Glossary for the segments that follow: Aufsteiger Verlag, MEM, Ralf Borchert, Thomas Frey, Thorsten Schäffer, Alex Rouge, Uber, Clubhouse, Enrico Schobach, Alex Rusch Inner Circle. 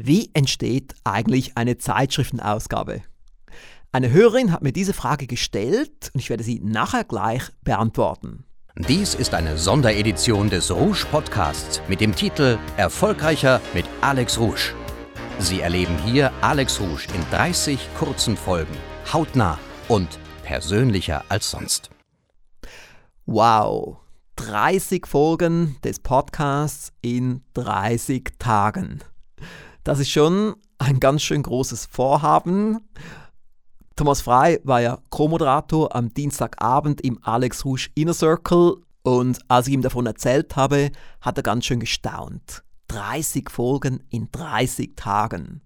Wie entsteht eigentlich eine Zeitschriftenausgabe? Eine Hörerin hat mir diese Frage gestellt und ich werde sie nachher gleich beantworten. Dies ist eine Sonderedition des Rouge Podcasts mit dem Titel Erfolgreicher mit Alex Rouge. Sie erleben hier Alex Rouge in 30 kurzen Folgen, hautnah und persönlicher als sonst. Wow, 30 Folgen des Podcasts in 30 Tagen. Das ist schon ein ganz schön großes Vorhaben. Thomas Frey war ja Co-Moderator am Dienstagabend im Alex Rusch Inner Circle und als ich ihm davon erzählt habe, hat er ganz schön gestaunt. 30 Folgen in 30 Tagen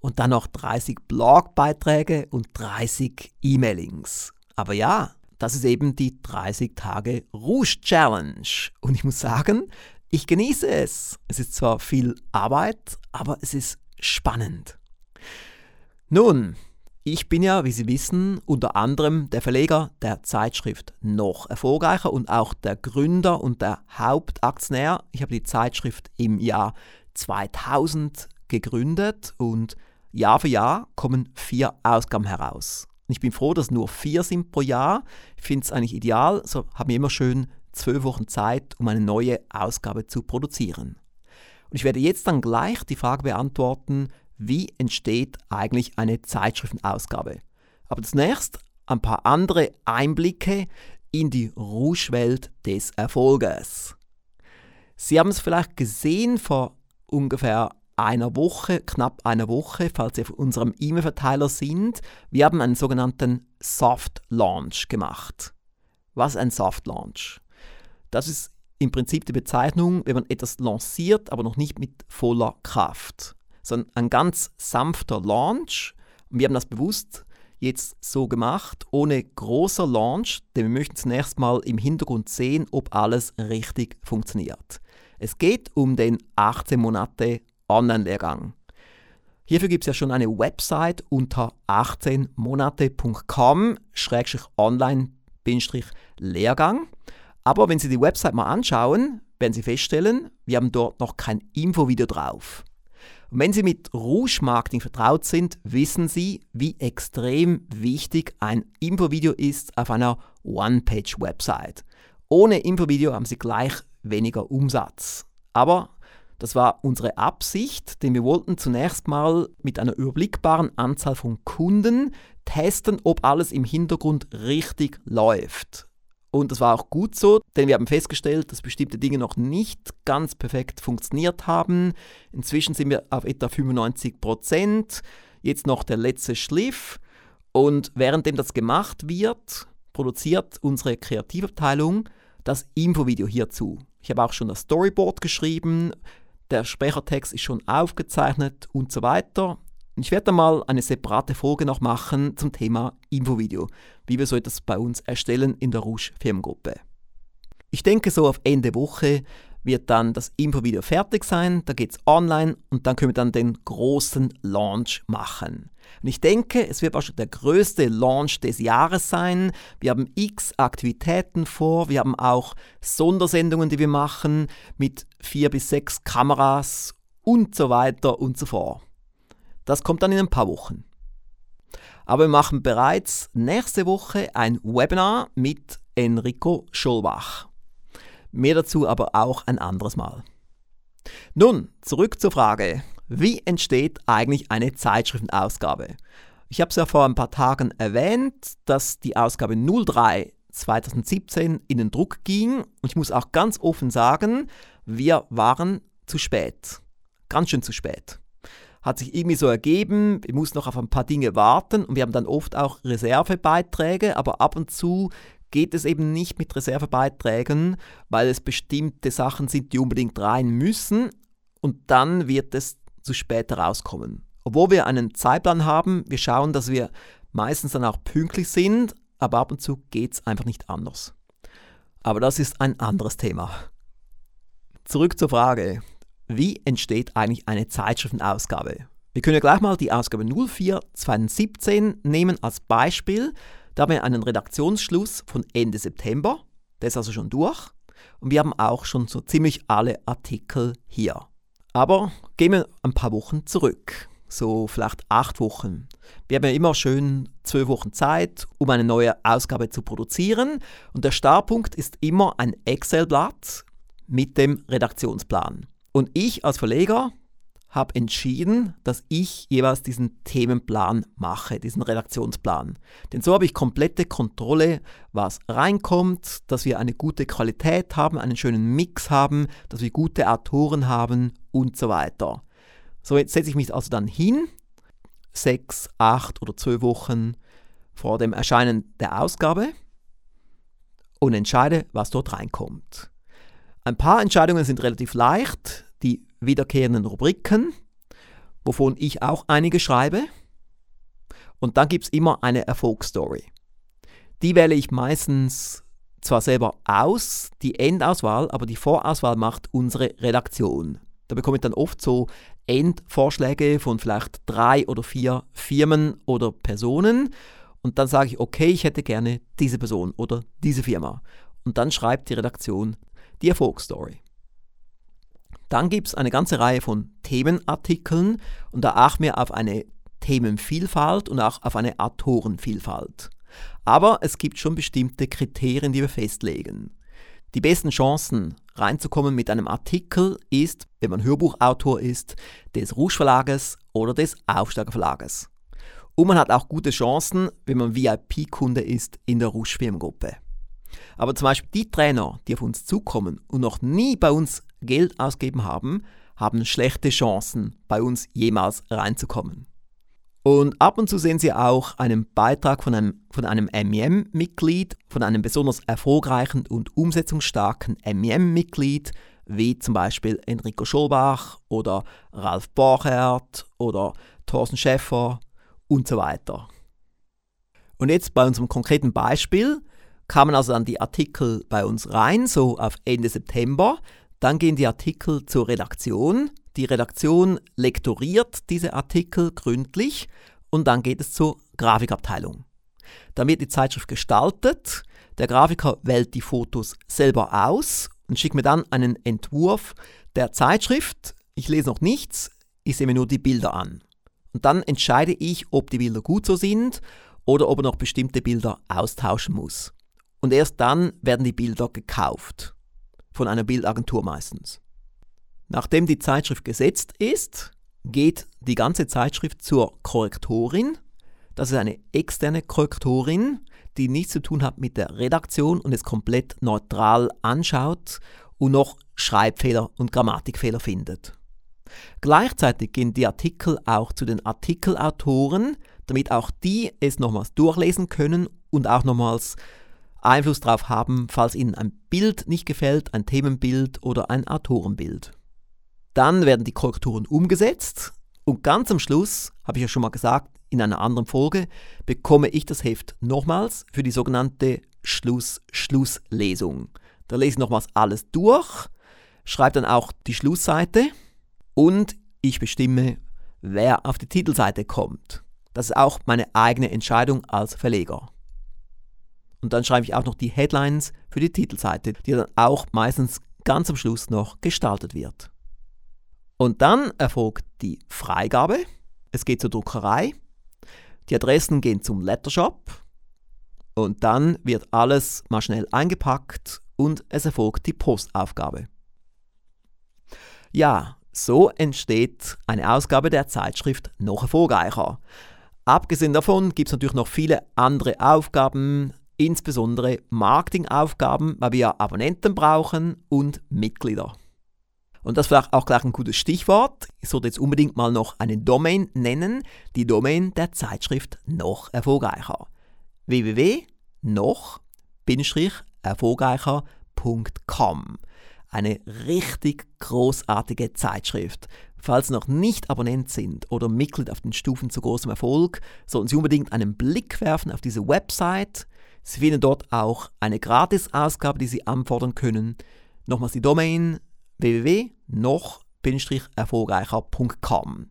und dann noch 30 Blogbeiträge und 30 E-Mailings. Aber ja, das ist eben die 30 Tage Rusch Challenge und ich muss sagen, ich genieße es. Es ist zwar viel Arbeit, aber es ist spannend. Nun, ich bin ja, wie Sie wissen, unter anderem der Verleger der Zeitschrift Noch Erfolgreicher und auch der Gründer und der Hauptaktionär. Ich habe die Zeitschrift im Jahr 2000 gegründet und Jahr für Jahr kommen 4 Ausgaben heraus. Ich bin froh, dass nur 4 sind pro Jahr. Ich finde es eigentlich ideal, so haben wir immer schön 12 Wochen Zeit, um eine neue Ausgabe zu produzieren. Und ich werde jetzt dann gleich die Frage beantworten, wie entsteht eigentlich eine Zeitschriftenausgabe? Aber zunächst ein paar andere Einblicke in die Rouge-Welt des Erfolges. Sie haben es vielleicht gesehen vor ungefähr knapp einer Woche, falls Sie auf unserem E-Mail-Verteiler sind. Wir haben einen sogenannten Soft-Launch gemacht. Was ist ein Soft-Launch? Das ist im Prinzip die Bezeichnung, wenn man etwas lanciert, aber noch nicht mit voller Kraft. Sondern ein ganz sanfter Launch. Und wir haben das bewusst jetzt so gemacht, ohne großer Launch, denn wir möchten zunächst mal im Hintergrund sehen, ob alles richtig funktioniert. Es geht um den 18 Monate Online-Lehrgang. Hierfür gibt es ja schon eine Website unter 18monate.com/online-lehrgang. Aber wenn Sie die Website mal anschauen, werden Sie feststellen, wir haben dort noch kein Infovideo drauf. Und wenn Sie mit Rouge-Marketing vertraut sind, wissen Sie, wie extrem wichtig ein Infovideo ist auf einer One-Page-Website. Ohne Infovideo haben Sie gleich weniger Umsatz. Aber das war unsere Absicht, denn wir wollten zunächst mal mit einer überblickbaren Anzahl von Kunden testen, ob alles im Hintergrund richtig läuft. Und das war auch gut so, denn wir haben festgestellt, dass bestimmte Dinge noch nicht ganz perfekt funktioniert haben. Inzwischen sind wir auf etwa 95%, jetzt noch der letzte Schliff. Und währenddem das gemacht wird, produziert unsere Kreativabteilung das Infovideo hierzu. Ich habe auch schon das Storyboard geschrieben, der Sprechertext ist schon aufgezeichnet und so weiter. Ich werde dann mal eine separate Folge noch machen zum Thema Infovideo, wie wir so etwas bei uns erstellen in der Rouge Firmengruppe. Ich denke, so auf Ende Woche wird dann das Infovideo fertig sein, da geht es online und dann können wir dann den großen Launch machen. Und ich denke, es wird wahrscheinlich der größte Launch des Jahres sein. Wir haben x Aktivitäten vor, wir haben auch Sondersendungen, die wir machen mit 4 bis 6 Kameras und so weiter und so fort. Das kommt dann in ein paar Wochen. Aber wir machen bereits nächste Woche ein Webinar mit Enrico Schobach. Mehr dazu aber auch ein anderes Mal. Nun, zurück zur Frage, wie entsteht eigentlich eine Zeitschriftenausgabe? Ich habe es ja vor ein paar Tagen erwähnt, dass die Ausgabe 03 2017 in den Druck ging. Und ich muss auch ganz offen sagen, wir waren zu spät. Ganz schön zu spät. Hat sich irgendwie so ergeben, wir mussten noch auf ein paar Dinge warten und wir haben dann oft auch Reservebeiträge, aber ab und zu geht es eben nicht mit Reservebeiträgen, weil es bestimmte Sachen sind, die unbedingt rein müssen und dann wird es zu spät rauskommen. Obwohl wir einen Zeitplan haben, wir schauen, dass wir meistens dann auch pünktlich sind, aber ab und zu geht es einfach nicht anders. Aber das ist ein anderes Thema. Zurück zur Frage. Wie entsteht eigentlich eine Zeitschriftenausgabe? Wir können ja gleich mal die Ausgabe 04 2017 nehmen als Beispiel. Da haben wir einen Redaktionsschluss von Ende September. Der ist also schon durch. Und wir haben auch schon so ziemlich alle Artikel hier. Aber gehen wir ein paar Wochen zurück, so vielleicht 8 Wochen. Wir haben ja immer schön 12 Wochen Zeit, um eine neue Ausgabe zu produzieren. Und der Startpunkt ist immer ein Excel-Blatt mit dem Redaktionsplan. Und ich als Verleger habe entschieden, dass ich jeweils diesen Themenplan mache, diesen Redaktionsplan. Denn so habe ich komplette Kontrolle, was reinkommt, dass wir eine gute Qualität haben, einen schönen Mix haben, dass wir gute Autoren haben und so weiter. So, jetzt setze ich mich also dann hin, 6, 8 oder 12 Wochen vor dem Erscheinen der Ausgabe und entscheide, was dort reinkommt. Ein paar Entscheidungen sind relativ leicht, die wiederkehrenden Rubriken, wovon ich auch einige schreibe. Und dann gibt es immer eine Erfolgsstory. Die wähle ich meistens zwar selber aus, die Endauswahl, aber die Vorauswahl macht unsere Redaktion. Da bekomme ich dann oft so Endvorschläge von vielleicht 3 oder 4 Firmen oder Personen. Und dann sage ich, okay, ich hätte gerne diese Person oder diese Firma. Und dann schreibt die Redaktion die Erfolgsstory. Dann gibt es eine ganze Reihe von Themenartikeln und da achten wir auf eine Themenvielfalt und auch auf eine Autorenvielfalt. Aber es gibt schon bestimmte Kriterien, die wir festlegen. Die besten Chancen reinzukommen mit einem Artikel ist, wenn man Hörbuchautor ist, des Rouge Verlages oder des Aufsteiger Verlages. Und man hat auch gute Chancen, wenn man VIP-Kunde ist in der Rouge Firmengruppe. Aber zum Beispiel die Trainer, die auf uns zukommen und noch nie bei uns Geld ausgegeben haben, haben schlechte Chancen, bei uns jemals reinzukommen. Und ab und zu sehen Sie auch einen Beitrag von einem MEM-Mitglied, von einem besonders erfolgreichen und umsetzungsstarken MEM-Mitglied, wie zum Beispiel Enrico Schobach oder Ralf Borchert oder Thorsten Schäffer und so weiter. Und jetzt bei unserem konkreten Beispiel kamen also dann die Artikel bei uns rein, so auf Ende September. Dann gehen die Artikel zur Redaktion. Die Redaktion lektoriert diese Artikel gründlich und dann geht es zur Grafikabteilung. Dann wird die Zeitschrift gestaltet. Der Grafiker wählt die Fotos selber aus und schickt mir dann einen Entwurf der Zeitschrift. Ich lese noch nichts, ich sehe mir nur die Bilder an. Und dann entscheide ich, ob die Bilder gut so sind oder ob er noch bestimmte Bilder austauschen muss. Und erst dann werden die Bilder gekauft. Von einer Bildagentur meistens. Nachdem die Zeitschrift gesetzt ist, geht die ganze Zeitschrift zur Korrektorin. Das ist eine externe Korrektorin, die nichts zu tun hat mit der Redaktion und es komplett neutral anschaut und noch Schreibfehler und Grammatikfehler findet. Gleichzeitig gehen die Artikel auch zu den Artikelautoren, damit auch die es nochmals durchlesen können und auch nochmals Einfluss darauf haben, falls Ihnen ein Bild nicht gefällt, ein Themenbild oder ein Autorenbild. Dann werden die Korrekturen umgesetzt und ganz am Schluss, habe ich ja schon mal gesagt, in einer anderen Folge, bekomme ich das Heft nochmals für die sogenannte Schlusslesung. Da lese ich nochmals alles durch, schreibe dann auch die Schlussseite und ich bestimme, wer auf die Titelseite kommt. Das ist auch meine eigene Entscheidung als Verleger. Und dann schreibe ich auch noch die Headlines für die Titelseite, die dann auch meistens ganz am Schluss noch gestaltet wird. Und dann erfolgt die Freigabe. Es geht zur Druckerei. Die Adressen gehen zum Lettershop. Und dann wird alles mal schnell eingepackt und es erfolgt die Postaufgabe. Ja, so entsteht eine Ausgabe der Zeitschrift noch erfolgreicher. Abgesehen davon gibt es natürlich noch viele andere Aufgaben, insbesondere Marketingaufgaben, weil wir ja Abonnenten brauchen und Mitglieder. Und das ist vielleicht auch gleich ein gutes Stichwort. Ich sollte jetzt unbedingt mal noch eine Domain nennen, die Domain der Zeitschrift noch erfolgreicher. www.noch-erfolgreicher.com. Eine richtig großartige Zeitschrift. Falls Sie noch nicht Abonnent sind oder Mitglied auf den Stufen zu großem Erfolg, sollten Sie unbedingt einen Blick werfen auf diese Website. Sie finden dort auch eine Gratis-Ausgabe, die Sie anfordern können. Nochmals die Domain www.noch-erfolgreicher.com.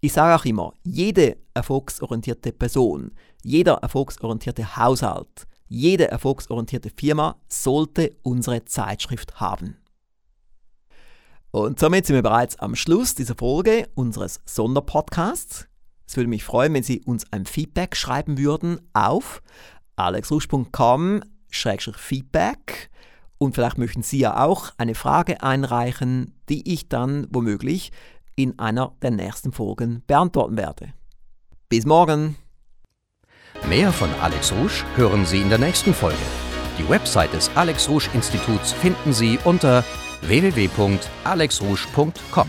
Ich sage auch immer, jede erfolgsorientierte Person, jeder erfolgsorientierte Haushalt, jede erfolgsorientierte Firma sollte unsere Zeitschrift haben. Und somit sind wir bereits am Schluss dieser Folge unseres Sonderpodcasts. Es würde mich freuen, wenn Sie uns ein Feedback schreiben würden auf alexrusch.com/feedback. Und vielleicht möchten Sie ja auch eine Frage einreichen, die ich dann womöglich in einer der nächsten Folgen beantworten werde. Bis morgen! Mehr von Alex Rusch hören Sie in der nächsten Folge. Die Website des Alex Rusch Instituts finden Sie unter www.alexrusch.com.